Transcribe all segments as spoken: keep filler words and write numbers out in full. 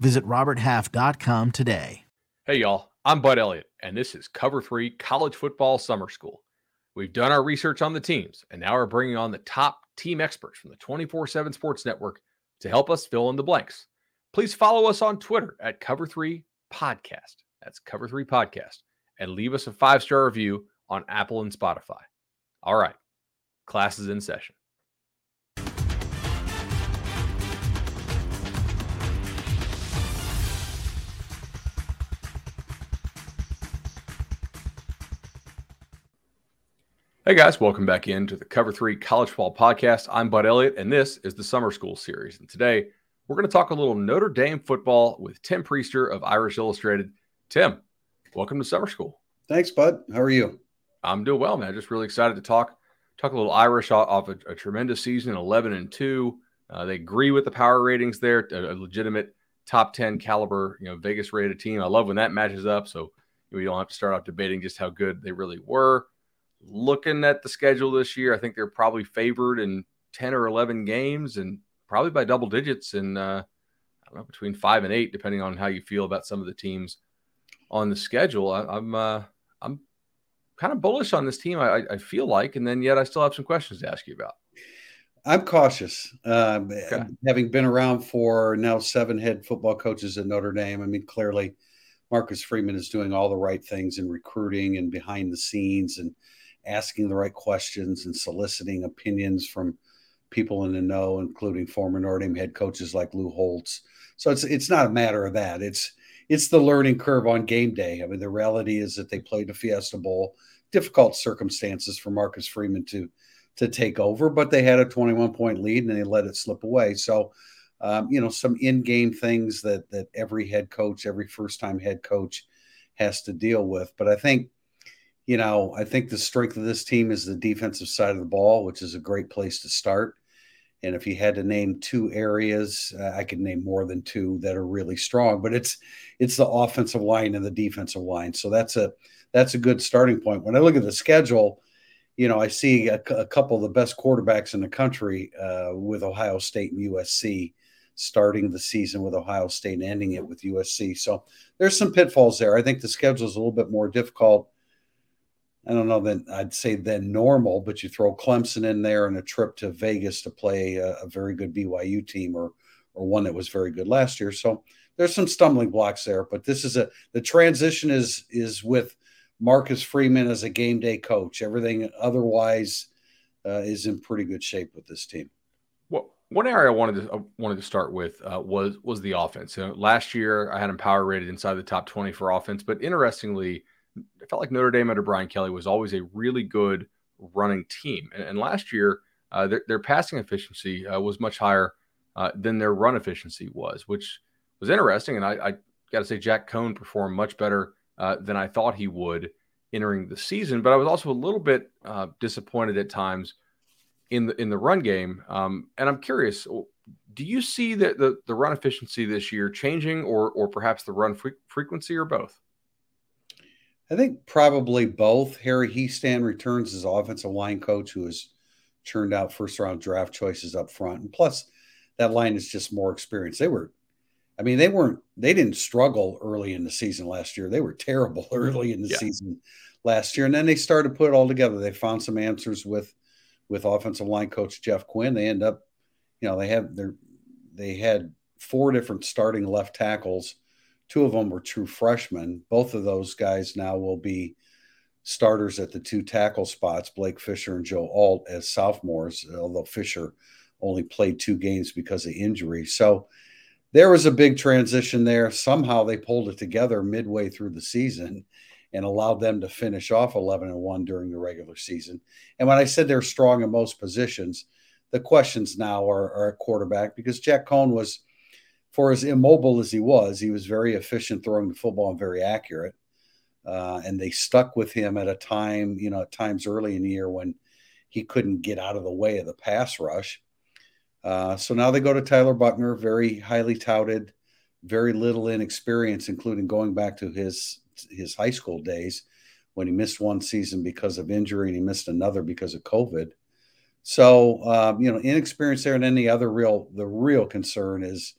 Visit robert half dot com today. Hey, y'all. I'm Bud Elliott, and this is Cover three College Football Summer School. We've done our research on the teams, and now we're bringing on the top team experts from the twenty-four seven Sports Network to help us fill in the blanks. Please follow us on Twitter at Cover three Podcast. That's Cover three Podcast. And leave us a five-star review on Apple and Spotify. All right. Class is in session. Hey guys, welcome back into the Cover three College Football Podcast. I'm Bud Elliott, and this is the Summer School Series. And today, we're going to talk a little Notre Dame football with Tim Priester of Irish Illustrated. Tim, welcome to Summer School. Thanks, Bud. How are you? I'm doing well, man. Just really excited to talk talk a little Irish off a, a tremendous season, eleven and two. Uh, they agree with the power ratings there, a, a legitimate top ten caliber, you know, Vegas-rated team. I love when that matches up, so we don't have to start off debating just how good they really were. Looking at the schedule this year, I think they're probably favored in ten or eleven games and probably by double digits in, uh, I don't know, between five and eight, depending on how you feel about some of the teams on the schedule. I, I'm uh, I'm kind of bullish on this team, I, I feel like, and then yet I still have some questions to ask you about. I'm cautious. Um, okay. Having been around for now seven head football coaches at Notre Dame, I mean, clearly Marcus Freeman is doing all the right things in recruiting and behind the scenes and asking the right questions and soliciting opinions from people in the know, including former Notre Dame head coaches like Lou Holtz. So it's it's not a matter of that. It's it's the learning curve on game day. I mean, the reality is that they played the Fiesta Bowl, difficult circumstances for Marcus Freeman to to take over, but they had a twenty-one point lead and they let it slip away. So, um, you know, some in-game things that that every head coach, every first-time head coach has to deal with. But I think You know, I think the strength of this team is the defensive side of the ball, which is a great place to start. And if you had to name two areas, uh, I could name more than two that are really strong, but it's it's the offensive line and the defensive line. So that's a that's a good starting point. When I look at the schedule, you know, I see a, a couple of the best quarterbacks in the country uh, with Ohio State and U S C, starting the season with Ohio State and ending it with U S C. So there's some pitfalls there. I think the schedule is a little bit more difficult. I don't know that I'd say than normal, but you throw Clemson in there and a trip to Vegas to play a, a very good B Y U team or or one that was very good last year. So there's some stumbling blocks there, but this is a the transition is is with Marcus Freeman as a game day coach. Everything otherwise uh, is in pretty good shape with this team. Well, one area I wanted to I wanted to start with uh, was was the offense. You know, last year I had him power rated inside the top twenty for offense, but interestingly, I felt like Notre Dame under Brian Kelly was always a really good running team. And, and last year, uh, their, their passing efficiency uh, was much higher uh, than their run efficiency was, which was interesting. And I, I got to say, Jack Cohn performed much better uh, than I thought he would entering the season. But I was also a little bit uh, disappointed at times in the in the run game. Um, and I'm curious, do you see that the, the run efficiency this year changing or, or perhaps the run fre- frequency or both? I think probably both. Harry Hiestand returns as offensive line coach who has churned out first-round draft choices up front. And plus, that line is just more experienced. They were – I mean, they weren't – they didn't struggle early in the season last year. They were terrible early in the yeah. season last year. And then they started to put it all together. They found some answers with with offensive line coach Jeff Quinn. They end up – you know, they have their they had four different starting left tackles. Two of them were true freshmen. Both of those guys now will be starters at the two tackle spots, Blake Fisher and Joe Alt, as sophomores, although Fisher only played two games because of injury. So there was a big transition there. Somehow they pulled it together midway through the season and allowed them to finish off eleven and one during the regular season. And when I said they're strong in most positions, the questions now are, are at quarterback because Jack Cohn was – for as immobile as he was, he was very efficient throwing the football and very accurate. Uh, and they stuck with him at a time, you know, at times early in the year when he couldn't get out of the way of the pass rush. Uh, so now they go to Tyler Buchner, very highly touted, very little inexperience, including going back to his his high school days when he missed one season because of injury and he missed another because of COVID. So, um, you know, inexperience there. And then the other real, the real concern is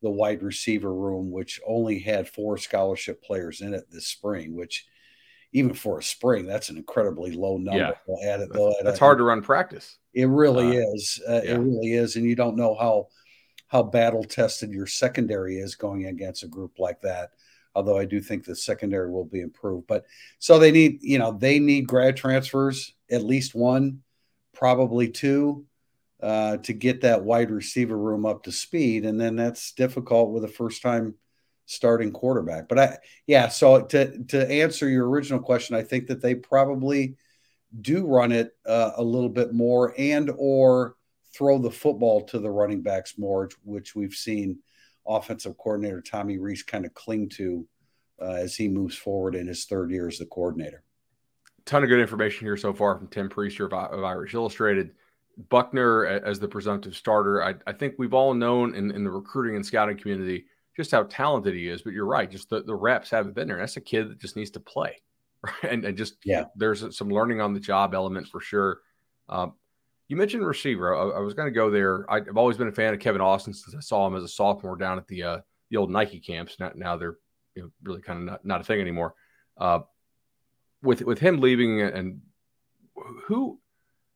the wide receiver room, which only had four scholarship players in it this spring, which even for a spring, that's an incredibly low number. Yeah. We'll add it, though. That's hard to run practice. It really uh, is. Uh, yeah. It really is. And you don't know how, how battle tested your secondary is going against a group like that. Although I do think the secondary will be improved, but so they need, you know, they need grad transfers, at least one, probably two, uh, to get that wide receiver room up to speed. And then that's difficult with a first time starting quarterback. But I, yeah. So to, to answer your original question, I think that they probably do run it uh, a little bit more and, or throw the football to the running backs more, which we've seen offensive coordinator Tommy Rees kind of cling to uh, as he moves forward in his third year as the coordinator. Ton of good information here so far from Tim Priester of, of Irish Illustrated. Buchner as the presumptive starter. I, I think we've all known in, in the recruiting and scouting community just how talented he is, but you're right. Just the, the reps haven't been there. That's a kid that just needs to play. Right? And, and just, yeah, there's some learning on the job element for sure. Um, You mentioned receiver. I, I was going to go there. I, I've always been a fan of Kevin Austin since I saw him as a sophomore down at the uh, the old Nike camps. Now, now they're you know, really kind of not, not a thing anymore. Uh, with with him leaving, and who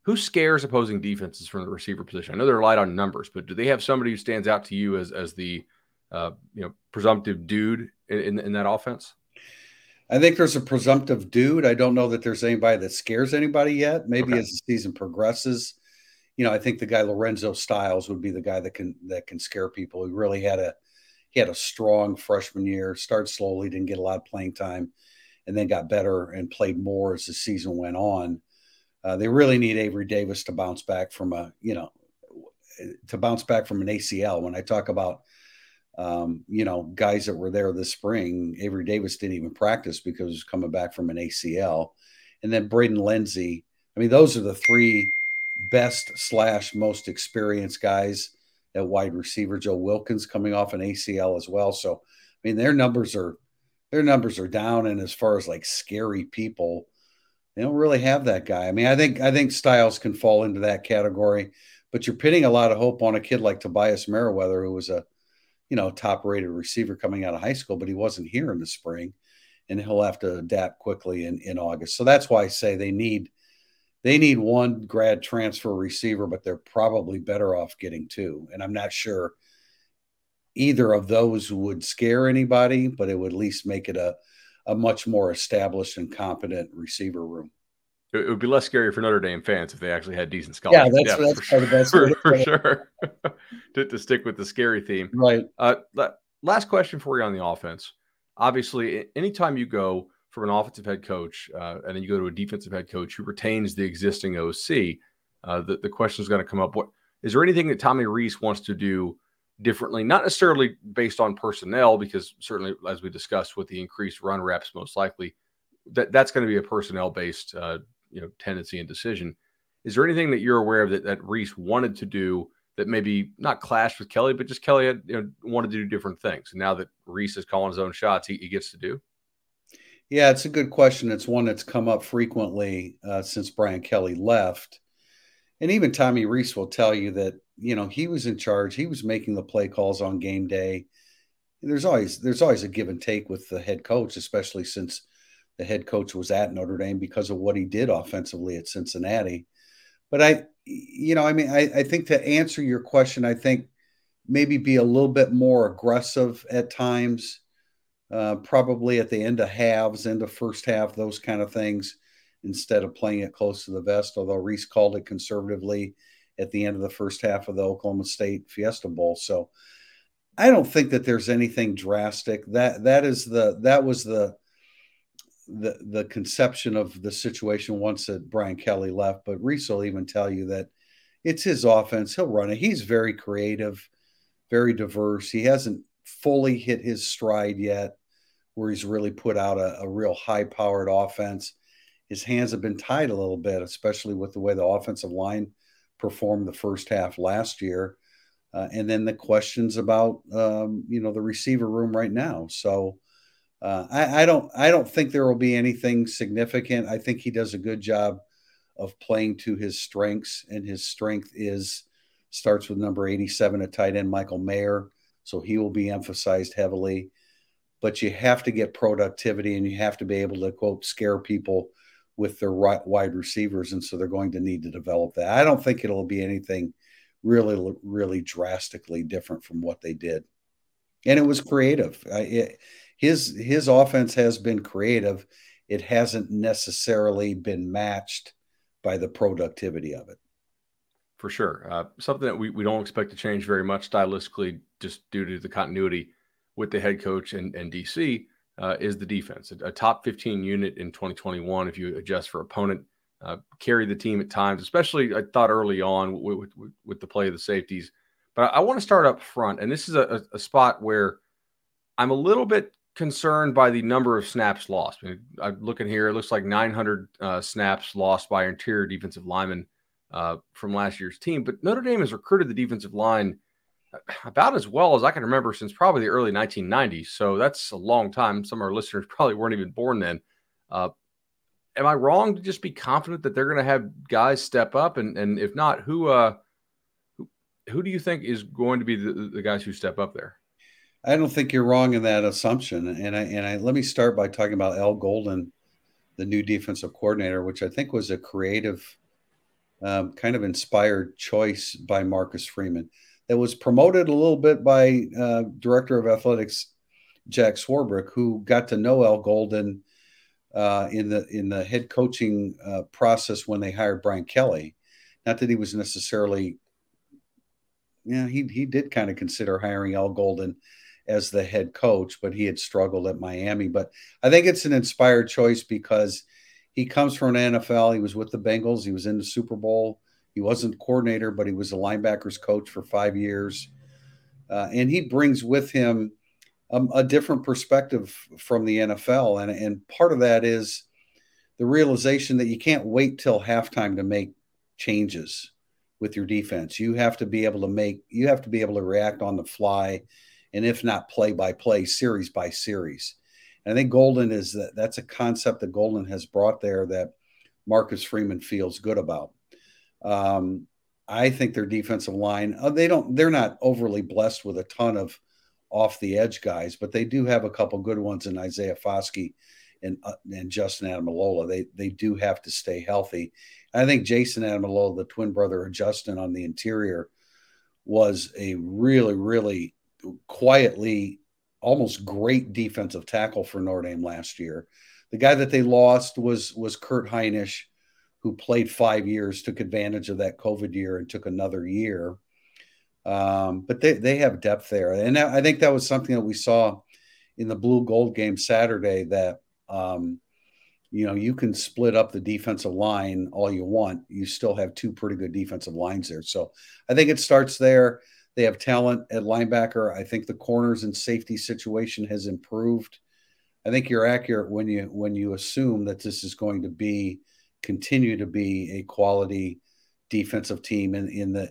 who scares opposing defenses from the receiver position? I know they're relied on numbers, but do they have somebody who stands out to you as as the uh, you know presumptive dude in, in in that offense? I think there's a presumptive dude. I don't know that there's anybody that scares anybody yet. Maybe okay. As the season progresses. You know, I think the guy Lorenzo Styles would be the guy that can that can scare people. He really had a he had a strong freshman year, started slowly, didn't get a lot of playing time, and then got better and played more as the season went on. Uh, they really need Avery Davis to bounce back from a, you know, to bounce back from an A C L. When I talk about, um, you know, guys that were there this spring, Avery Davis didn't even practice because he was coming back from an A C L. And then Brayden Lindsey. I mean, those are the three best slash most experienced guys at wide receiver. Joe Wilkins coming off an A C L as well. So, I mean, their numbers are, their numbers are down. And as far as like scary people, they don't really have that guy. I mean, I think, I think Styles can fall into that category, but you're pinning a lot of hope on a kid like Tobias Merriweather, who was a, you know, top rated receiver coming out of high school, but he wasn't here in the spring and he'll have to adapt quickly in, in August. So that's why I say they need, They need one grad transfer receiver, but they're probably better off getting two. And I'm not sure either of those would scare anybody, but it would at least make it a, a much more established and competent receiver room. It would be less scary for Notre Dame fans if they actually had decent scholarships. Yeah, that's, yeah, that's for, that's sure. for, for sure. to, to stick with the scary theme. Right. Uh, last question for you on the offense. Obviously, anytime you go from an offensive head coach, uh, and then you go to a defensive head coach who retains the existing O C, uh, the, the question is going to come up. What is there anything that Tommy Rees wants to do differently? Not necessarily based on personnel, because certainly, as we discussed, with the increased run reps, most likely that that's going to be a personnel based, uh, you know, tendency and decision. Is there anything that you're aware of that, that Rees wanted to do that maybe not clashed with Kelly, but just Kelly had, you know, wanted to do different things? And now that Rees is calling his own shots, he, he gets to do. Yeah, it's a good question. It's one that's come up frequently uh, since Brian Kelly left. And even Tommy Rees will tell you that, you know, he was in charge. He was making the play calls on game day. And there's always there's always a give and take with the head coach, especially since the head coach was at Notre Dame because of what he did offensively at Cincinnati. But I, you know, I mean, I, I think to answer your question, I think maybe be a little bit more aggressive at times. Uh, probably at the end of halves, end of first half, those kind of things, instead of playing it close to the vest, although Rees called it conservatively at the end of the first half of the Oklahoma State Fiesta Bowl. So I don't think that there's anything drastic. That that is the that was the the the conception of the situation once that Brian Kelly left. But Rees will even tell you that it's his offense. He'll run it. He's very creative. very diverse. He hasn't fully hit his stride yet where he's really put out a, a real high-powered offense. His hands have been tied a little bit, especially with the way the offensive line performed the first half last year. Uh, and then the questions about, um, you know, the receiver room right now. So uh, I, I don't I don't think there will be anything significant. I think he does a good job of playing to his strengths, and his strength is starts with number eighty-seven, at tight end, Michael Mayer. So he will be emphasized heavily. But you have to get productivity, and you have to be able to, quote, scare people with their wide receivers, and so they're going to need to develop that. I don't think it'll be anything really, really drastically different from what they did. And it was creative. I, it, his his offense has been creative. It hasn't necessarily been matched by the productivity of it. For sure. Uh, something that we, we don't expect to change very much stylistically, just due to the continuity with the head coach and, and D C, uh, is the defense. A, a top fifteen unit in twenty twenty-one, if you adjust for opponent, uh, carry the team at times, especially I thought early on with, with, with the play of the safeties. But I, I want to start up front, and this is a, a spot where I'm a little bit concerned by the number of snaps lost. I mean, I'm looking here, it looks like nine hundred uh, snaps lost by interior defensive linemen uh, from last year's team. But Notre Dame has recruited the defensive line about as well as I can remember since probably the early nineteen nineties. So that's a long time. Some of our listeners probably weren't even born then. Uh, am I wrong to just be confident that they're going to have guys step up? And and if not, who uh, who, who do you think is going to be the, the guys who step up there? I don't think you're wrong in that assumption. And I and I let me start by talking about Al Golden, the new defensive coordinator, which I think was a creative, um, kind of inspired choice by Marcus Freeman. That was promoted a little bit by uh, Director of Athletics Jack Swarbrick, who got to know Al Golden uh, in the in the head coaching uh, process when they hired Brian Kelly. Not that he was necessarily, yeah, he he did kind of consider hiring Al Golden as the head coach, but he had struggled at Miami. But I think it's an inspired choice because he comes from an N F L. He was with the Bengals. He was in the Super Bowl. He wasn't coordinator, but he was a linebackers coach for five years. Uh, and he brings with him um, a different perspective from the N F L. And, and part of that is the realization that you can't wait till halftime to make changes with your defense. You have to be able to make, you have to be able to react on the fly. And if not play by play, series by series. And I think Golden is that that's a concept that Golden has brought there that Marcus Freeman feels good about. Um, I think their defensive line, they don't, they're not overly blessed with a ton of off the edge guys, but they do have a couple good ones in Isaiah Foskey and, uh, and Justin Adamalola. They, they do have to stay healthy. I think Jason Adamalola, the twin brother of Justin on the interior, was a really, really quietly almost great defensive tackle for Notre Dame last year. The guy that they lost was, was Kurt Heinisch, who played five years, took advantage of that COVID year and took another year. Um, but they, they have depth there. And I think that was something that we saw in the Blue Gold game Saturday that, um, you know, you can split up the defensive line all you want. You still have two pretty good defensive lines there. So I think it starts there. They have talent at linebacker. I think the corners and safety situation has improved. I think you're accurate when you, when you assume that this is going to be continue to be a quality defensive team in, in the,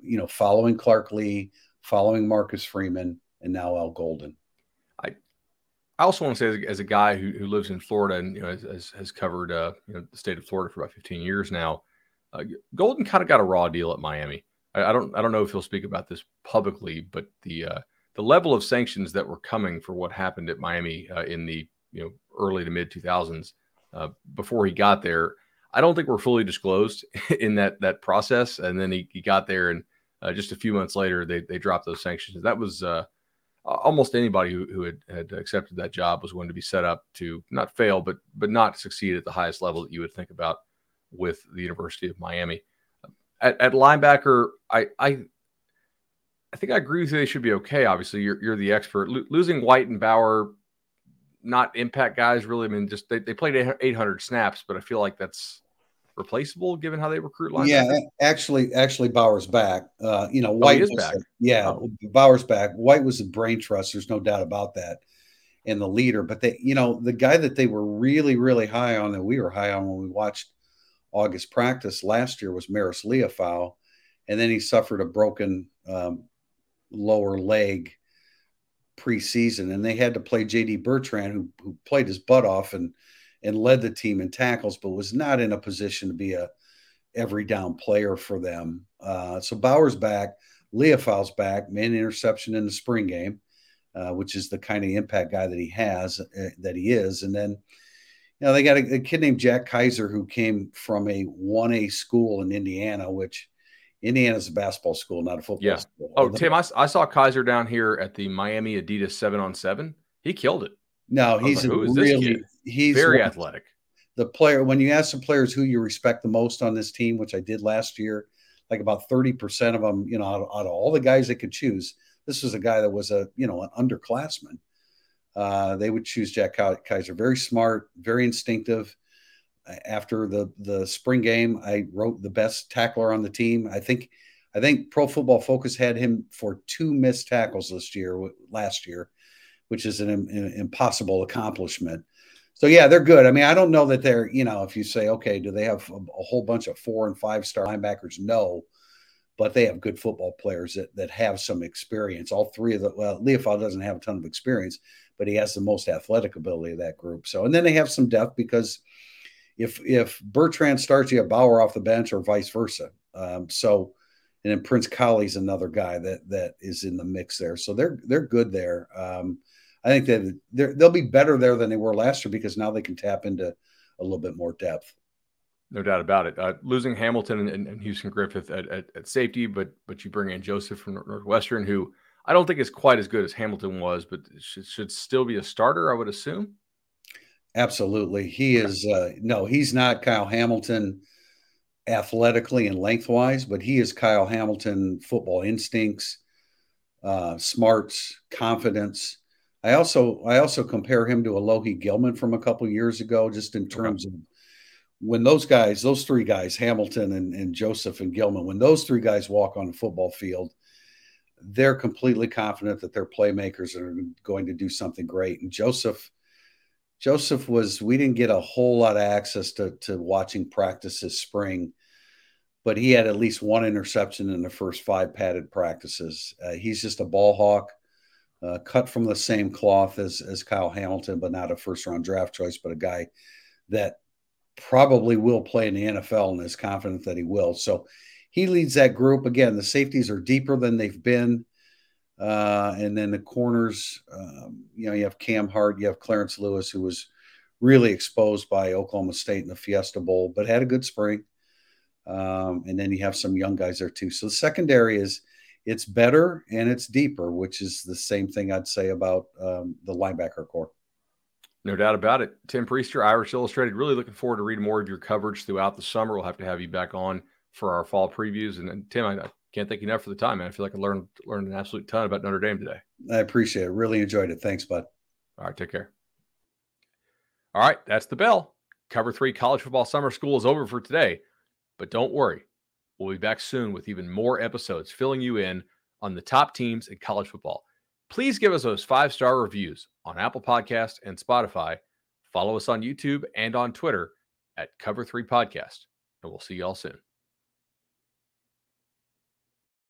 you know, following Clark Lee, following Marcus Freeman, and now Al Golden. I, I also want to say, as a, as a guy who, who lives in Florida and, you know, has, has covered uh, you know, the state of Florida for about fifteen years now, uh, Golden kind of got a raw deal at Miami. I, I don't, I don't know if he'll speak about this publicly, but the, uh, the level of sanctions that were coming for what happened at Miami uh, in the, you know, early to mid two thousands, Uh, before he got there, I don't think we're fully disclosed in that that process. And then he, he got there, and uh, just a few months later, they they dropped those sanctions. That was uh, almost anybody who, who had, had accepted that job was going to be set up to not fail, but but not succeed at the highest level that you would think about with the University of Miami. At, at linebacker, I, I I think I agree with you. They should be okay. Obviously, you're you're the expert. L- losing White and Bauer. Not impact guys really. I mean, just they, they played eight hundred snaps, but I feel like that's replaceable given how they recruit linebackers? Yeah, actually, actually Bauer's back. Uh, you know, White oh, is back. A, yeah, oh. Bauer's back. White was a brain trust. There's no doubt about that, and the leader. But they, you know, the guy that they were really, really high on, that we were high on when we watched August practice last year, was Maris Leofau, and then he suffered a broken um, lower leg preseason, and they had to play J D Bertrand, who who played his butt off and and led the team in tackles, but was not in a position to be a every down player for them. Uh, so Bauer's back, Leofau's back, made an interception in the spring game, uh, which is the kind of impact guy that he has, uh, that he is. And then, you know, they got a, a kid named Jack Kaiser, who came from a one A school in Indiana, which Indiana's a basketball school, not a football yeah. school. Oh, Tim, I, I saw Kaiser down here at the Miami Adidas seven on seven. He killed it. No, he's like, a really he's very one, athletic. The player, when you ask the players who you respect the most on this team, which I did last year, like about thirty percent of them, you know, out of, out of all the guys they could choose, this was a guy that was a, you know, an underclassman. Uh, they would choose Jack Kaiser. Very smart, very instinctive. After the the spring game, I wrote the best tackler on the team. I think I think Pro Football Focus had him for two missed tackles this year, last year, which is an, an impossible accomplishment. So, yeah, they're good. I mean, I don't know that they're, you know, if you say, okay, do they have a, a whole bunch of four and five star linebackers? No, but they have good football players that that have some experience. All three of the, well, Leofau doesn't have a ton of experience, but he has the most athletic ability of that group. So, and then they have some depth, because if if Bertrand starts, you have Bauer off the bench or vice versa. Um, so, and then Prince Colley's another guy that that is in the mix there. So they're they're good there. Um, I think that they'll be better there than they were last year, because now they can tap into a little bit more depth. No doubt about it. Uh, losing Hamilton and, and Houston Griffith at, at, at safety, but but you bring in Joseph from Northwestern, who I don't think is quite as good as Hamilton was, but should, should still be a starter, I would assume. Absolutely. He is uh, – no, he's not Kyle Hamilton athletically and lengthwise, but he is Kyle Hamilton football instincts, uh, smarts, confidence. I also I also compare him to Alohi Gilman from a couple of years ago, just in terms of when those guys, those three guys, Hamilton and, and Joseph and Gilman, when those three guys walk on the football field, they're completely confident that they're playmakers and are going to do something great. And Joseph, Joseph was, we didn't get a whole lot of access to, to watching practice this spring, but he had at least one interception in the first five padded practices. Uh, he's just a ball hawk. Uh, cut from the same cloth as, as Kyle Hamilton, but not a first-round draft choice, but a guy that probably will play in the N F L and is confident that he will. So he leads that group. Again, the safeties are deeper than they've been. Uh, and then the corners, um, you know, you have Cam Hart, you have Clarence Lewis, who was really exposed by Oklahoma State in the Fiesta Bowl, but had a good spring. Um, and then you have some young guys there too. So the secondary is – it's better and it's deeper, which is the same thing I'd say about um, the linebacker core. No doubt about it. Tim Priester, Irish Illustrated, really looking forward to reading more of your coverage throughout the summer. We'll have to have you back on for our fall previews. And, and Tim, I, I can't thank you enough for the time, man. I feel like I learned, learned an absolute ton about Notre Dame today. I appreciate it. Really enjoyed it. Thanks, bud. All right, take care. All right, that's the bell. Cover three college football summer school is over for today, but don't worry. We'll be back soon with even more episodes filling you in on the top teams in college football. Please give us those five-star reviews on Apple Podcasts and Spotify. Follow us on YouTube and on Twitter at Cover three Podcast, and we'll see you all soon.